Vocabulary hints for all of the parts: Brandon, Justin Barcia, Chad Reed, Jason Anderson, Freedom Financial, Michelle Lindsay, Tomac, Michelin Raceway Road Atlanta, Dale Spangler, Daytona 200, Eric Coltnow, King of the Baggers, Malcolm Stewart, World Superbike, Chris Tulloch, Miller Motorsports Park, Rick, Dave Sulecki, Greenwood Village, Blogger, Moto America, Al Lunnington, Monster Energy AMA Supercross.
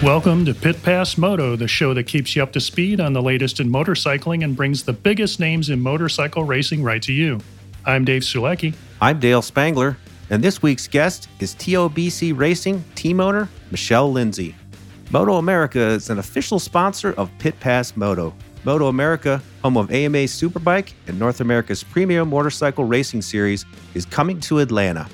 Welcome to Pit Pass Moto, the show that keeps you up to speed on the latest in motorcycling and brings the biggest names in motorcycle racing right to you. I'm Dave Sulecki. I'm Dale Spangler. And this week's guest is TOBC Racing team owner Michelle Lindsay. Moto America is an official sponsor of Pit Pass Moto. Moto America, home of AMA Superbike and North America's premium motorcycle racing series, is coming to Atlanta.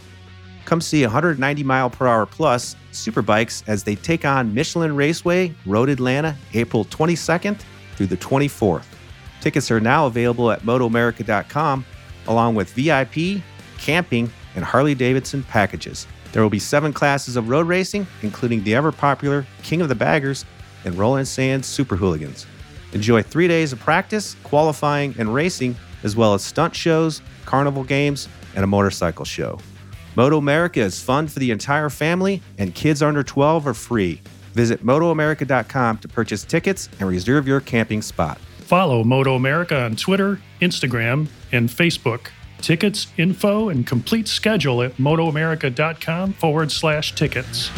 Come see 190-mile-per-hour plus Superbikes as they take on Michelin Raceway Road Atlanta, April 22nd through the 24th. Tickets are now available at MotoAmerica.com, along with VIP, camping, and Harley-Davidson packages. There will be 7 classes of road racing, including the ever-popular King of the Baggers and Roland Sands Super Hooligans. Enjoy 3 days of practice, qualifying, and racing, as well as stunt shows, carnival games, and a motorcycle show. Moto America is fun for the entire family, and kids under 12 are free. Visit MotoAmerica.com to purchase tickets and reserve your camping spot. Follow Moto America on Twitter, Instagram, and Facebook. Tickets, info, and complete schedule at MotoAmerica.com/tickets.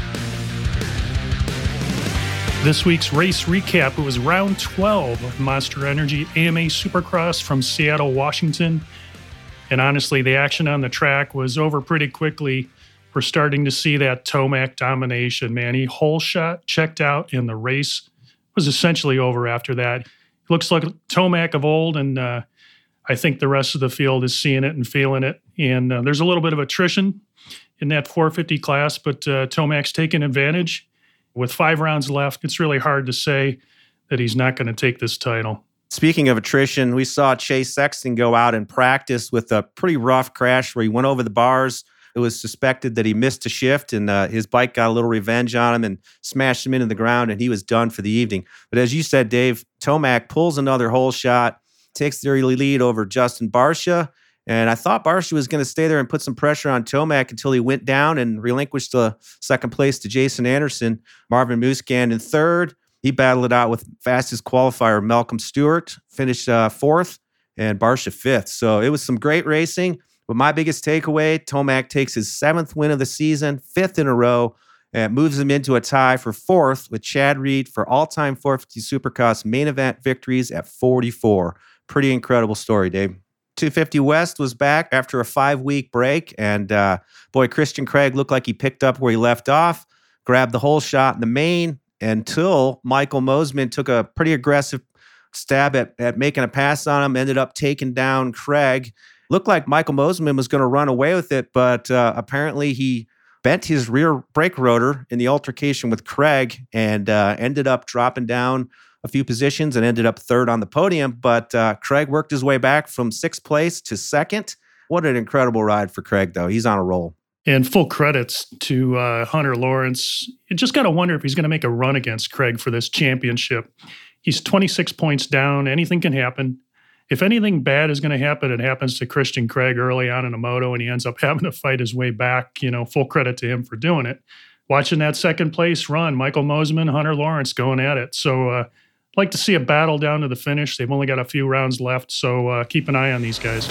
This week's race recap, it was round 12 of Monster Energy AMA Supercross from Seattle, Washington. And honestly, the action on the track was over pretty quickly. We're starting to see that Tomac domination, man. He whole shot, checked out, and the race was essentially over after that. Looks like Tomac of old, and I think the rest of the field is seeing it and feeling it. And there's a little bit of attrition in that 450 class, but Tomac's taking advantage. With 5 rounds left, it's really hard to say that he's not going to take this title. Speaking of attrition, we saw Chase Sexton go out and practice with a pretty rough crash where he went over the bars. It was suspected that he missed a shift, and his bike got a little revenge on him and smashed him into the ground, and he was done for the evening. But as you said, Dave, Tomac pulls another hole shot, takes the early lead over Justin Barcia, and I thought Barcia was going to stay there and put some pressure on Tomac until he went down and relinquished the second place to Jason Anderson. Marvin Musquin in third. He battled it out with fastest qualifier, Malcolm Stewart, finished fourth, and Barcia fifth. So it was some great racing. But my biggest takeaway, Tomac takes his 7th win of the season, 5th in a row, and moves him into a tie for 4th with Chad Reed for all-time 450 Supercross main event victories at 44. Pretty incredible story, Dave. 250 West was back after a 5-week break, and Christian Craig looked like he picked up where he left off, grabbed the whole shot in the main, until Michael Mosiman took a pretty aggressive stab at making a pass on him, ended up taking down Craig. Looked like Michael Mosiman was going to run away with it, but apparently he bent his rear brake rotor in the altercation with Craig and ended up dropping down a few positions and ended up 3rd on the podium. But Craig worked his way back from 6th place to 2nd. What an incredible ride for Craig, though. He's on a roll. And full credits to Hunter Lawrence. You just got to wonder if he's going to make a run against Craig for this championship. He's 26 points down. Anything can happen. If anything bad is going to happen, it happens to Christian Craig early on in a moto, and he ends up having to fight his way back. You know, full credit to him for doing it. Watching that second place run, Michael Mosiman, Hunter Lawrence going at it. So I'd like to see a battle down to the finish. They've only got a few rounds left, so keep an eye on these guys.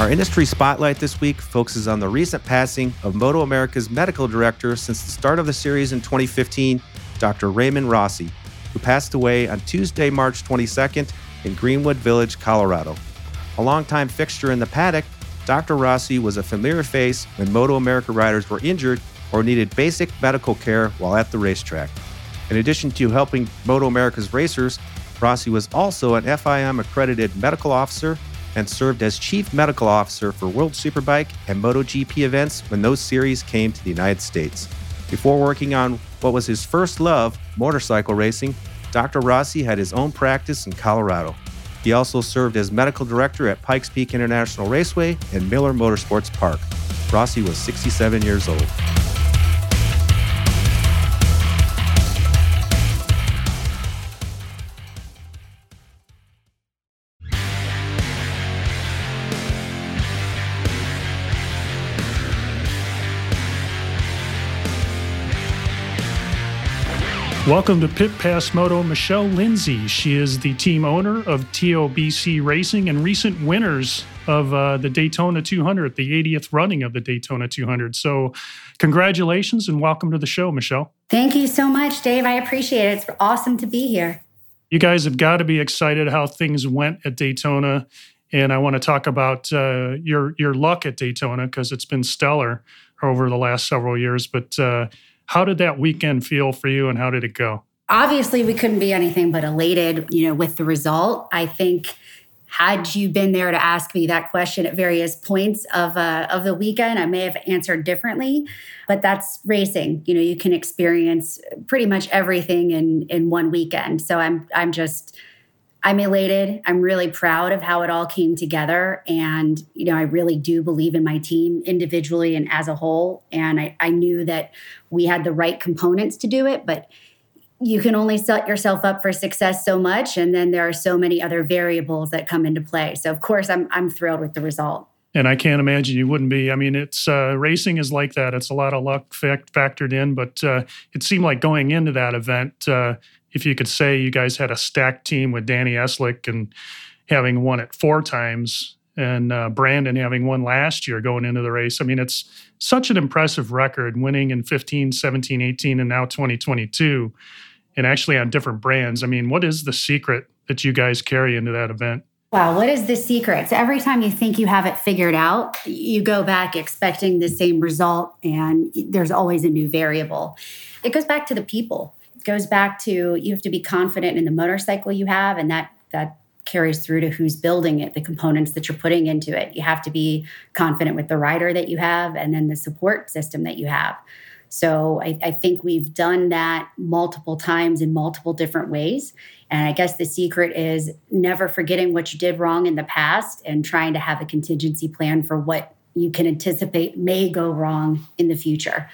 Our industry spotlight this week focuses on the recent passing of Moto America's medical director since the start of the series in 2015, Dr. Raymond Rossi, who passed away on Tuesday, March 22nd in Greenwood Village, Colorado. A longtime fixture in the paddock, Dr. Rossi was a familiar face when Moto America riders were injured or needed basic medical care while at the racetrack. In addition to helping Moto America's racers, Rossi was also an FIM-accredited medical officer and served as chief medical officer for World Superbike and MotoGP events when those series came to the United States. Before working on what was his first love, motorcycle racing, Dr. Rossi had his own practice in Colorado. He also served as medical director at Pikes Peak International Raceway and Miller Motorsports Park. Rossi was 67 years old. Welcome to Pit Pass Moto, Michelle Lindsay. She is the team owner of TOBC Racing and recent winners of the Daytona 200, the 80th running of the Daytona 200. So congratulations and welcome to the show, Michelle. Thank you so much, Dave. I appreciate it. It's awesome to be here. You guys have got to be excited how things went at Daytona. And I want to talk about your luck at Daytona because it's been stellar over the last several years. But how did that weekend feel for you and how did it go? Obviously, we couldn't be anything but elated, with the result. I think had you been there to ask me that question at various points of the weekend, I may have answered differently, but that's racing. You can experience pretty much everything in one weekend. So I'm elated. I'm really proud of how it all came together. And, I really do believe in my team individually and as a whole. And I knew that we had the right components to do it, but you can only set yourself up for success so much. And then there are so many other variables that come into play. So of course, I'm thrilled with the result. And I can't imagine you wouldn't be. I mean, it's racing is like that. It's a lot of luck factored in, but it seemed like going into that event, if you could say you guys had a stacked team with Danny Eslick and having won it 4 times and Brandon having won last year going into the race. I mean, it's such an impressive record, winning in 15, 17, 18, and now 2022, and actually on different brands. I mean, what is the secret that you guys carry into that event? Wow, what is the secret? So every time you think you have it figured out, you go back expecting the same result, and there's always a new variable. It goes back to the people. It goes back to you have to be confident in the motorcycle you have, and that carries through to who's building it, the components that you're putting into it. You have to be confident with the rider that you have and then the support system that you have. So I think we've done that multiple times in multiple different ways. And I guess the secret is never forgetting what you did wrong in the past and trying to have a contingency plan for what you can anticipate may go wrong in the future.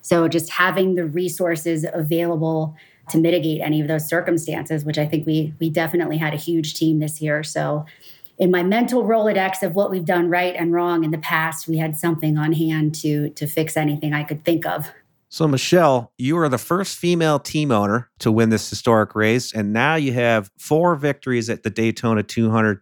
So just having the resources available to mitigate any of those circumstances, which I think we definitely had a huge team this year. So in my mental Rolodex of what we've done right and wrong in the past, we had something on hand to fix anything I could think of. So Michelle, you are the first female team owner to win this historic race, and now you have 4 victories at the Daytona 200.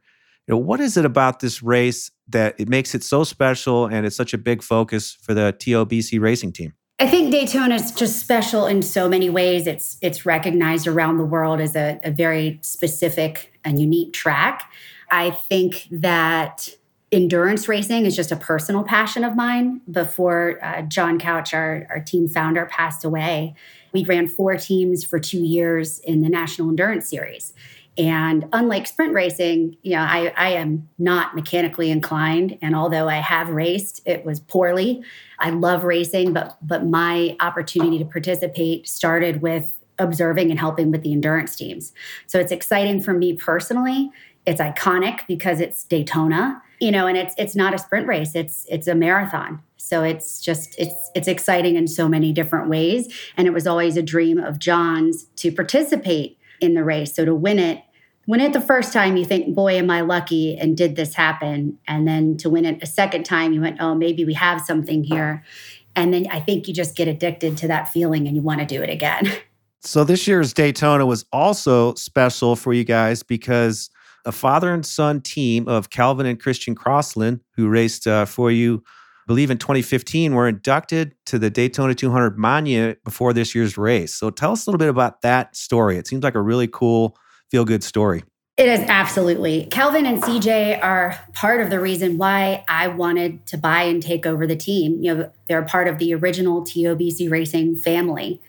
What is it about this race that it makes it so special and it's such a big focus for the TOBC racing team? I think Daytona is just special in so many ways. It's recognized around the world as a very specific and unique track. I think that endurance racing is just a personal passion of mine. Before John Couch, our team founder, passed away, we ran 4 teams for 2 years in the National Endurance Series. And unlike sprint racing, I am not mechanically inclined. And although I have raced, it was poorly. I love racing, but my opportunity to participate started with observing and helping with the endurance teams. So it's exciting for me personally. It's iconic because it's Daytona, and it's not a sprint race. It's a marathon. So it's exciting in so many different ways. And it was always a dream of John's to participate in the race. So to win it the first time, you think, boy, am I lucky and did this happen? And then to win it a second time, you went, oh, maybe we have something here. And then I think you just get addicted to that feeling and you want to do it again. So this year's Daytona was also special for you guys because a father and son team of Calvin and Christian Crossland, who raced for you, I believe in 2015, were inducted to the Daytona 200 Monument before this year's race. So tell us a little bit about that story. It seems like a really cool, feel-good story. It is, absolutely. Calvin and CJ are part of the reason why I wanted to buy and take over the team. They're part of the original TOBC Racing family.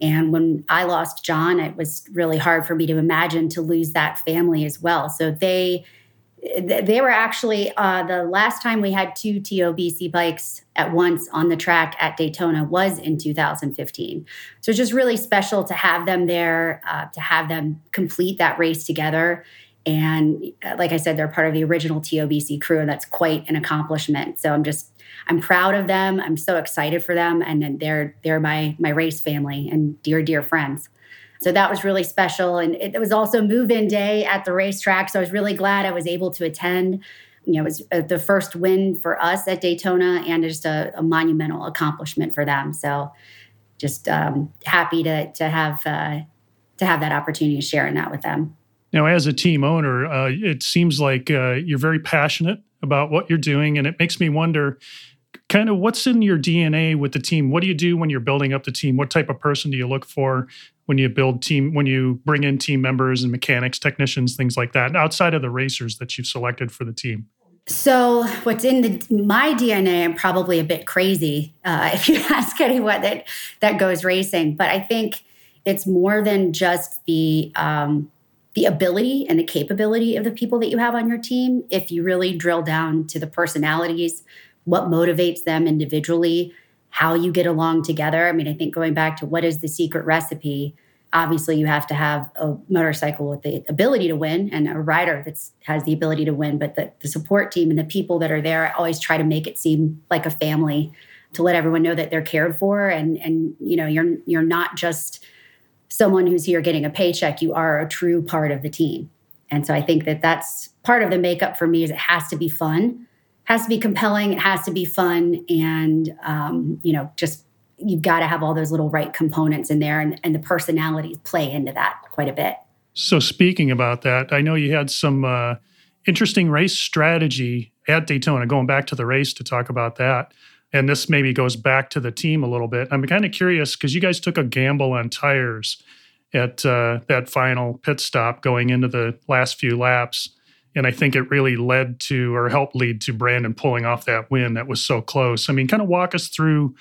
And when I lost John, it was really hard for me to imagine to lose that family as well. So they were actually, the last time we had two TOBC bikes at once on the track at Daytona was in 2015. So it's just really special to have them there, to have them complete that race together. And like I said, they're part of the original TOBC crew, and that's quite an accomplishment. So I'm proud of them. I'm so excited for them. And they're my race family and dear, dear friends. So that was really special. And it was also move-in day at the racetrack. So I was really glad I was able to attend. You know, it was the first win for us at Daytona and just a monumental accomplishment for them. So just happy to have that opportunity to share in that with them. Now, as a team owner, it seems like you're very passionate about what you're doing. And it makes me wonder kind of what's in your DNA with the team. What do you do when you're building up the team? What type of person do you look for when you bring in team members and mechanics, technicians, things like that, outside of the racers that you've selected for the team? So what's in my DNA, I'm probably a bit crazy if you ask anyone that goes racing. But I think it's more than just the ability and the capability of the people that you have on your team. If you really drill down to the personalities, what motivates them individually, how you get along together. I mean, I think going back to what is the secret recipe, obviously you have to have a motorcycle with the ability to win and a rider that has the ability to win, but the support team and the people that are there, I always try to make it seem like a family, to let everyone know that they're cared for. And you know, you're not just someone who's here getting a paycheck, you are a true part of the team. And so I think that's part of the makeup for me, is it has to be fun. Has to be compelling. It has to be fun. And, just you've got to have all those little right components in there. And the personalities play into that quite a bit. So speaking about that, I know you had some interesting race strategy at Daytona, going back to the race to talk about that. And this maybe goes back to the team a little bit. I'm kind of curious because you guys took a gamble on tires at that final pit stop going into the last few laps. And I think it really led to, or helped lead to, Brandon pulling off that win that was so close. I mean, kind of walk us through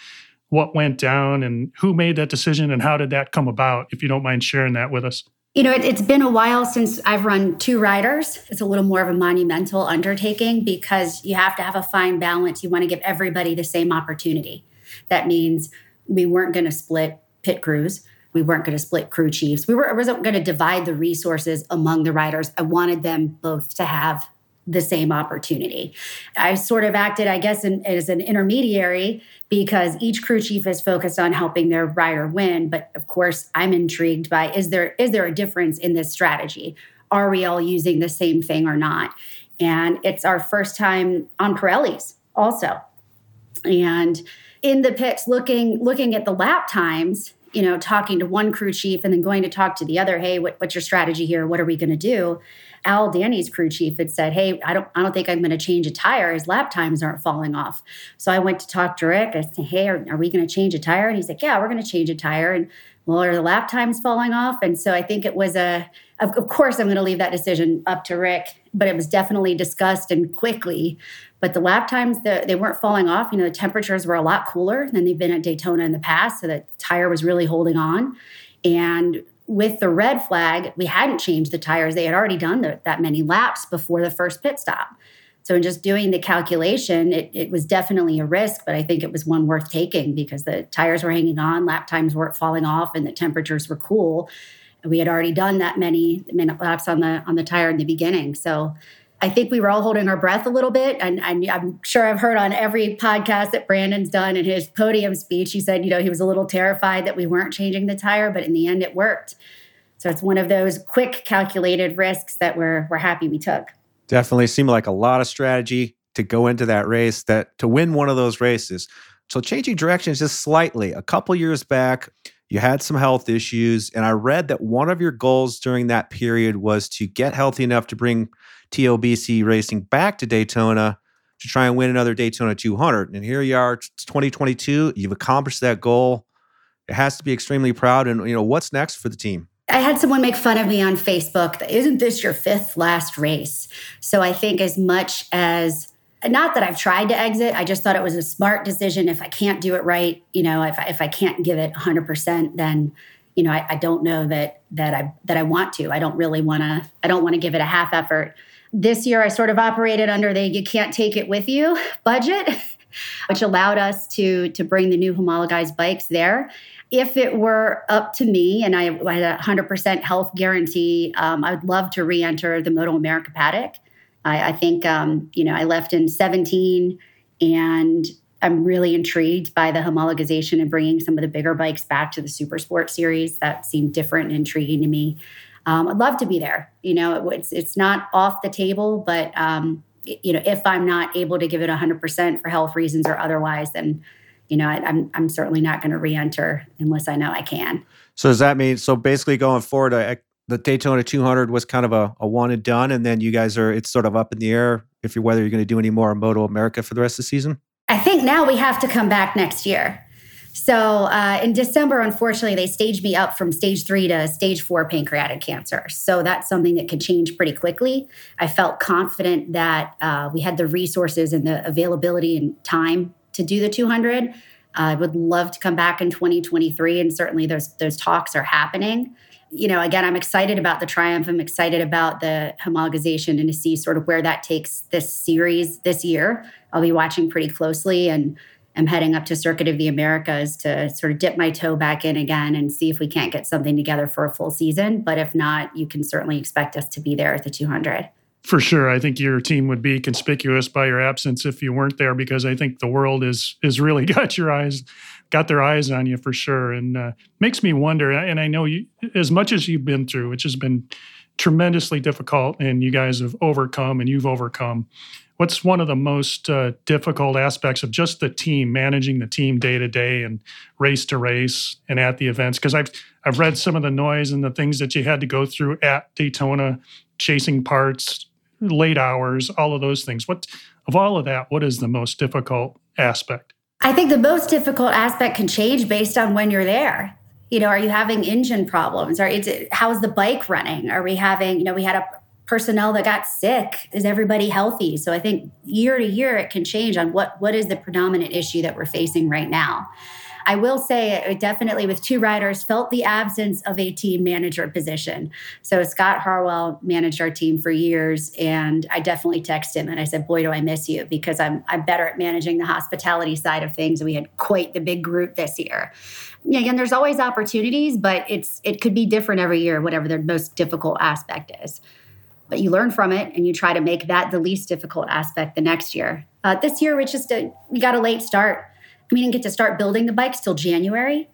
what went down and who made that decision and how did that come about, if you don't mind sharing that with us. You know, it's been a while since I've run two riders. It's a little more of a monumental undertaking because you have to have a fine balance. You want to give everybody the same opportunity. That means we weren't going to split pit crews. We weren't going to split crew chiefs. I wasn't going to divide the resources among the riders. I wanted them both to have the same opportunity. I sort of acted, I guess, as an intermediary, because each crew chief is focused on helping their rider win. But of course, I'm intrigued by, is there a difference in this strategy? Are we all using the same thing or not? And it's our first time on Pirellis also. And in the pits, looking at the lap times, you know, talking to one crew chief and then going to talk to the other, hey, what's your strategy here? What are we going to do? Al, Danny's crew chief, had said, hey, I don't think I'm going to change a tire. His lap times aren't falling off. So I went to talk to Rick. I said, hey, are we going to change a tire? And he's like, yeah, we're going to change a tire. And well, are the lap times falling off? And so I think it was of course, I'm going to leave that decision up to Rick, but it was definitely discussed and quickly. But the lap times, they weren't falling off. You know, the temperatures were a lot cooler than they've been at Daytona in the past, so that tire was really holding on. And with the red flag, we hadn't changed the tires. They had already done that many laps before the first pit stop. So in just doing the calculation, it was definitely a risk, but I think it was one worth taking because the tires were hanging on, lap times weren't falling off, and the temperatures were cool. We had already done that many laps on the tire in the beginning. So I think we were all holding our breath a little bit. And I'm sure I've heard on every podcast that Brandon's done in his podium speech, he said, you know, he was a little terrified that we weren't changing the tire, but in the end it worked. So it's one of those quick calculated risks that we're happy we took. Definitely seemed like a lot of strategy to go into that race, that to win one of those races. So changing directions just slightly, a couple years back, you had some health issues, and I read that one of your goals during that period was to get healthy enough to bring TOBC Racing back to Daytona to try and win another Daytona 200. And here you are, it's 2022. You've accomplished that goal. It has to be extremely proud. And, you know, what's next for the team? I had someone make fun of me on Facebook. Isn't this your fifth last race? So I think as much as Not that I've tried to exit. I just thought it was a smart decision. If I can't do it right, you know, if I can't give it 100%, then, you know, I don't know that I want to. I don't want to give it a half effort. This year, I sort of operated under the "you can't take it with you" budget, which allowed us to bring the new homologized bikes there. If it were up to me and I had a 100% health guarantee, I would love to re-enter the Moto America paddock. I think, you know, I left in 2017 and I'm really intrigued by the homologization and bringing some of the bigger bikes back to the Supersport Series. That seemed different and intriguing to me. I'd love to be there. You know, it's not off the table, but, you know, if I'm not able to give it 100% for health reasons or otherwise, then, you know, I'm certainly not going to re-enter unless I know I can. So does that mean, so basically going forward, the Daytona 200 was kind of a one and done, and then you guys it's sort of up in the air if you're whether you're going to do any more Moto America for the rest of the season? I think now we have to come back next year. So in December, unfortunately, they staged me up from stage 3 to stage 4 pancreatic cancer. So that's something that could change pretty quickly. I felt confident that we had the resources and the availability and time to do the 200. I would love to come back in 2023, and certainly those talks are happening. You know, again, I'm excited about the Triumph. I'm excited about the homologization and to see sort of where that takes this series this year. I'll be watching pretty closely, and I'm heading up to Circuit of the Americas to sort of dip my toe back in again and see if we can't get something together for a full season. But if not, you can certainly expect us to be there at the 200. For sure. I think your team would be conspicuous by your absence if you weren't there, because I think the world is really got their eyes on you for sure. And makes me wonder, and I know you, as much as you've been through, which has been tremendously difficult, and you guys have overcome and you've overcome, what's one of the most difficult aspects of just the team, managing the team day to day and race to race and at the events? Because I've read some of the noise and the things that you had to go through at Daytona, chasing parts, late hours, all of those things. What of all of that, what is the most difficult aspect? I think the most difficult aspect can change based on when you're there. You know, are you having engine problems? Or how's the bike running? Are we having, you know, we had a personnel that got sick. Is everybody healthy? So I think year to year, it can change on what is the predominant issue that we're facing right now. I will say it definitely with two riders felt the absence of a team manager position. So Scott Harwell managed our team for years, and I definitely texted him and I said, boy, do I miss you, because I'm better at managing the hospitality side of things. We had quite the big group this year. Again, there's always opportunities, but it could be different every year, whatever the most difficult aspect is. But you learn from it and you try to make that the least difficult aspect the next year. This year, we got a late start. We didn't get to start building the bikes till January,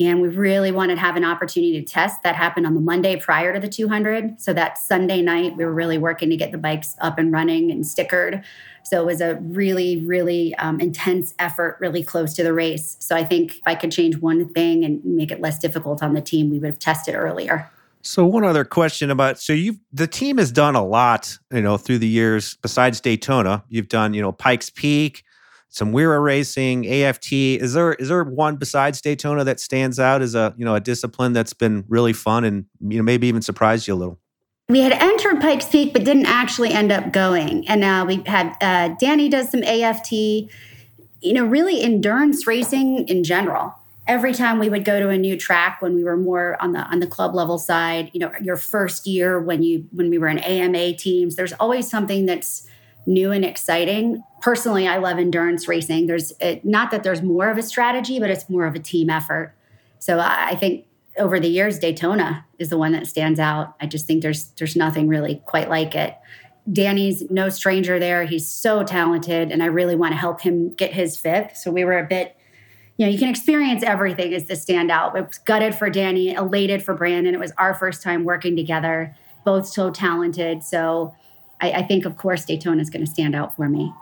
and we really wanted to have an opportunity to test. That happened on the Monday prior to the 200. So that Sunday night, we were really working to get the bikes up and running and stickered. So it was a really, really intense effort, really close to the race. So I think if I could change one thing and make it less difficult on the team, we would have tested earlier. So one other question about, the team has done a lot, you know, through the years. Besides Daytona, you've done, you know, Pikes Peak, some Weira racing, AFT. Is there one besides Daytona that stands out as a discipline that's been really fun and, you know, maybe even surprised you a little? We had entered Pikes Peak but didn't actually end up going. And we had Danny does some AFT, you know, really endurance racing in general. Every time we would go to a new track when we were more on the club level side, you know, your first year when we were in AMA teams, there's always something that's new and exciting. Personally, I love endurance racing. Not that there's more of a strategy, but it's more of a team effort. So I think over the years, Daytona is the one that stands out. I just think there's nothing really quite like it. Danny's no stranger there. He's so talented, and I really want to help him get his fifth. So we were a bit, you know, you can experience everything as the standout. It was gutted for Danny, elated for Brandon. It was our first time working together, both so talented. So I think, of course, Daytona is going to stand out for me.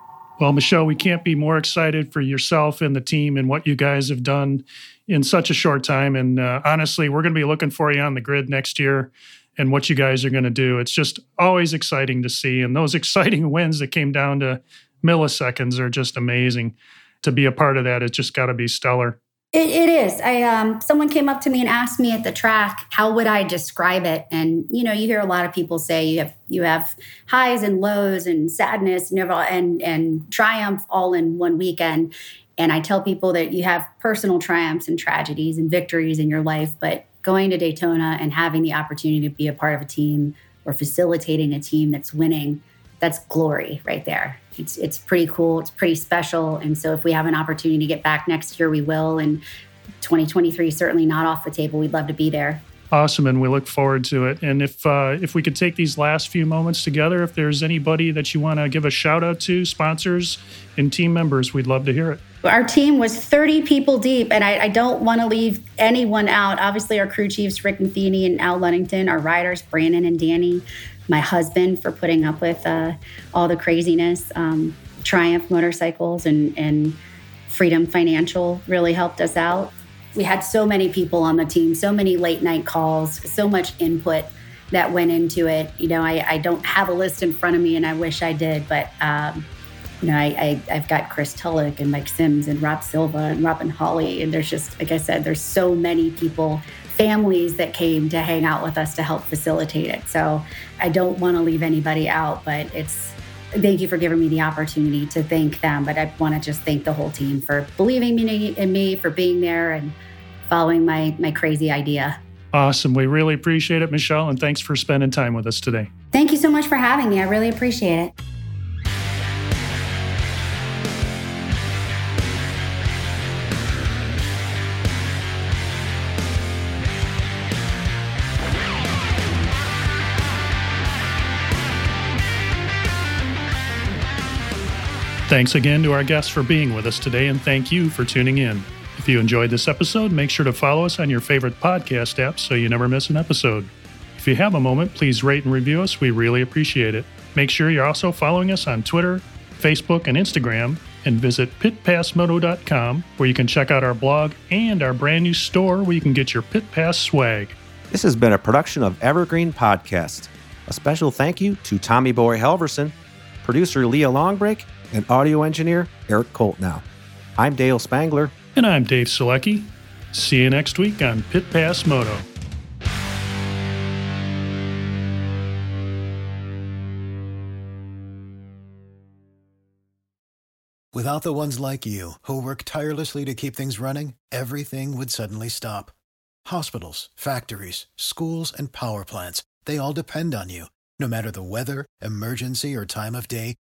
Well, Michelle, we can't be more excited for yourself and the team and what you guys have done in such a short time. And honestly, we're going to be looking for you on the grid next year and what you guys are going to do. It's just always exciting to see. And those exciting wins that came down to milliseconds are just amazing. To be a part of that, it's just got to be stellar. It is. Someone came up to me and asked me at the track, how would I describe it? And, you know, you hear a lot of people say you have highs and lows and sadness and triumph all in one weekend. And I tell people that you have personal triumphs and tragedies and victories in your life, but going to Daytona and having the opportunity to be a part of a team or facilitating a team that's winning, that's glory right there. It's pretty cool. It's pretty special. And so if we have an opportunity to get back next year, we will. And 2023 is certainly not off the table. We'd love to be there. Awesome. And we look forward to it. And if we could take these last few moments together, if there's anybody that you want to give a shout out to, sponsors and team members, we'd love to hear it. Our team was 30 people deep, and I don't want to leave anyone out. Obviously, our crew chiefs, Rick and Theeney and Al Lunnington, our riders, Brandon and Danny, my husband for putting up with all the craziness. Triumph Motorcycles and Freedom Financial really helped us out. We had so many people on the team, so many late night calls, so much input that went into it. You know, I don't have a list in front of me, and I wish I did, but you know, I've got Chris Tulloch and Mike Sims and Rob Silva and Robin Hawley, and there's just, like I said, there's so many people, families that came to hang out with us to help facilitate it. So I don't want to leave anybody out, but thank you for giving me the opportunity to thank them. But I want to just thank the whole team for believing in me, for being there and following my crazy idea. Awesome. We really appreciate it, Michelle, and thanks for spending time with us today. Thank you so much for having me. I really appreciate it. Thanks again to our guests for being with us today, and thank you for tuning in. If you enjoyed this episode, make sure to follow us on your favorite podcast app so you never miss an episode. If you have a moment, please rate and review us. We really appreciate it. Make sure you're also following us on Twitter, Facebook, and Instagram, and visit pitpassmoto.com where you can check out our blog and our brand new store where you can get your Pit Pass swag. This has been a production of Evergreen Podcast. A special thank you to Tommy Boy Halverson, producer Leah Longbreak, and audio engineer, Eric Coltnow. I'm Dale Spangler. And I'm Dave Selecki. See you next week on Pit Pass Moto. Without the ones like you, who work tirelessly to keep things running, everything would suddenly stop. Hospitals, factories, schools, and power plants, they all depend on you. No matter the weather, emergency, or time of day,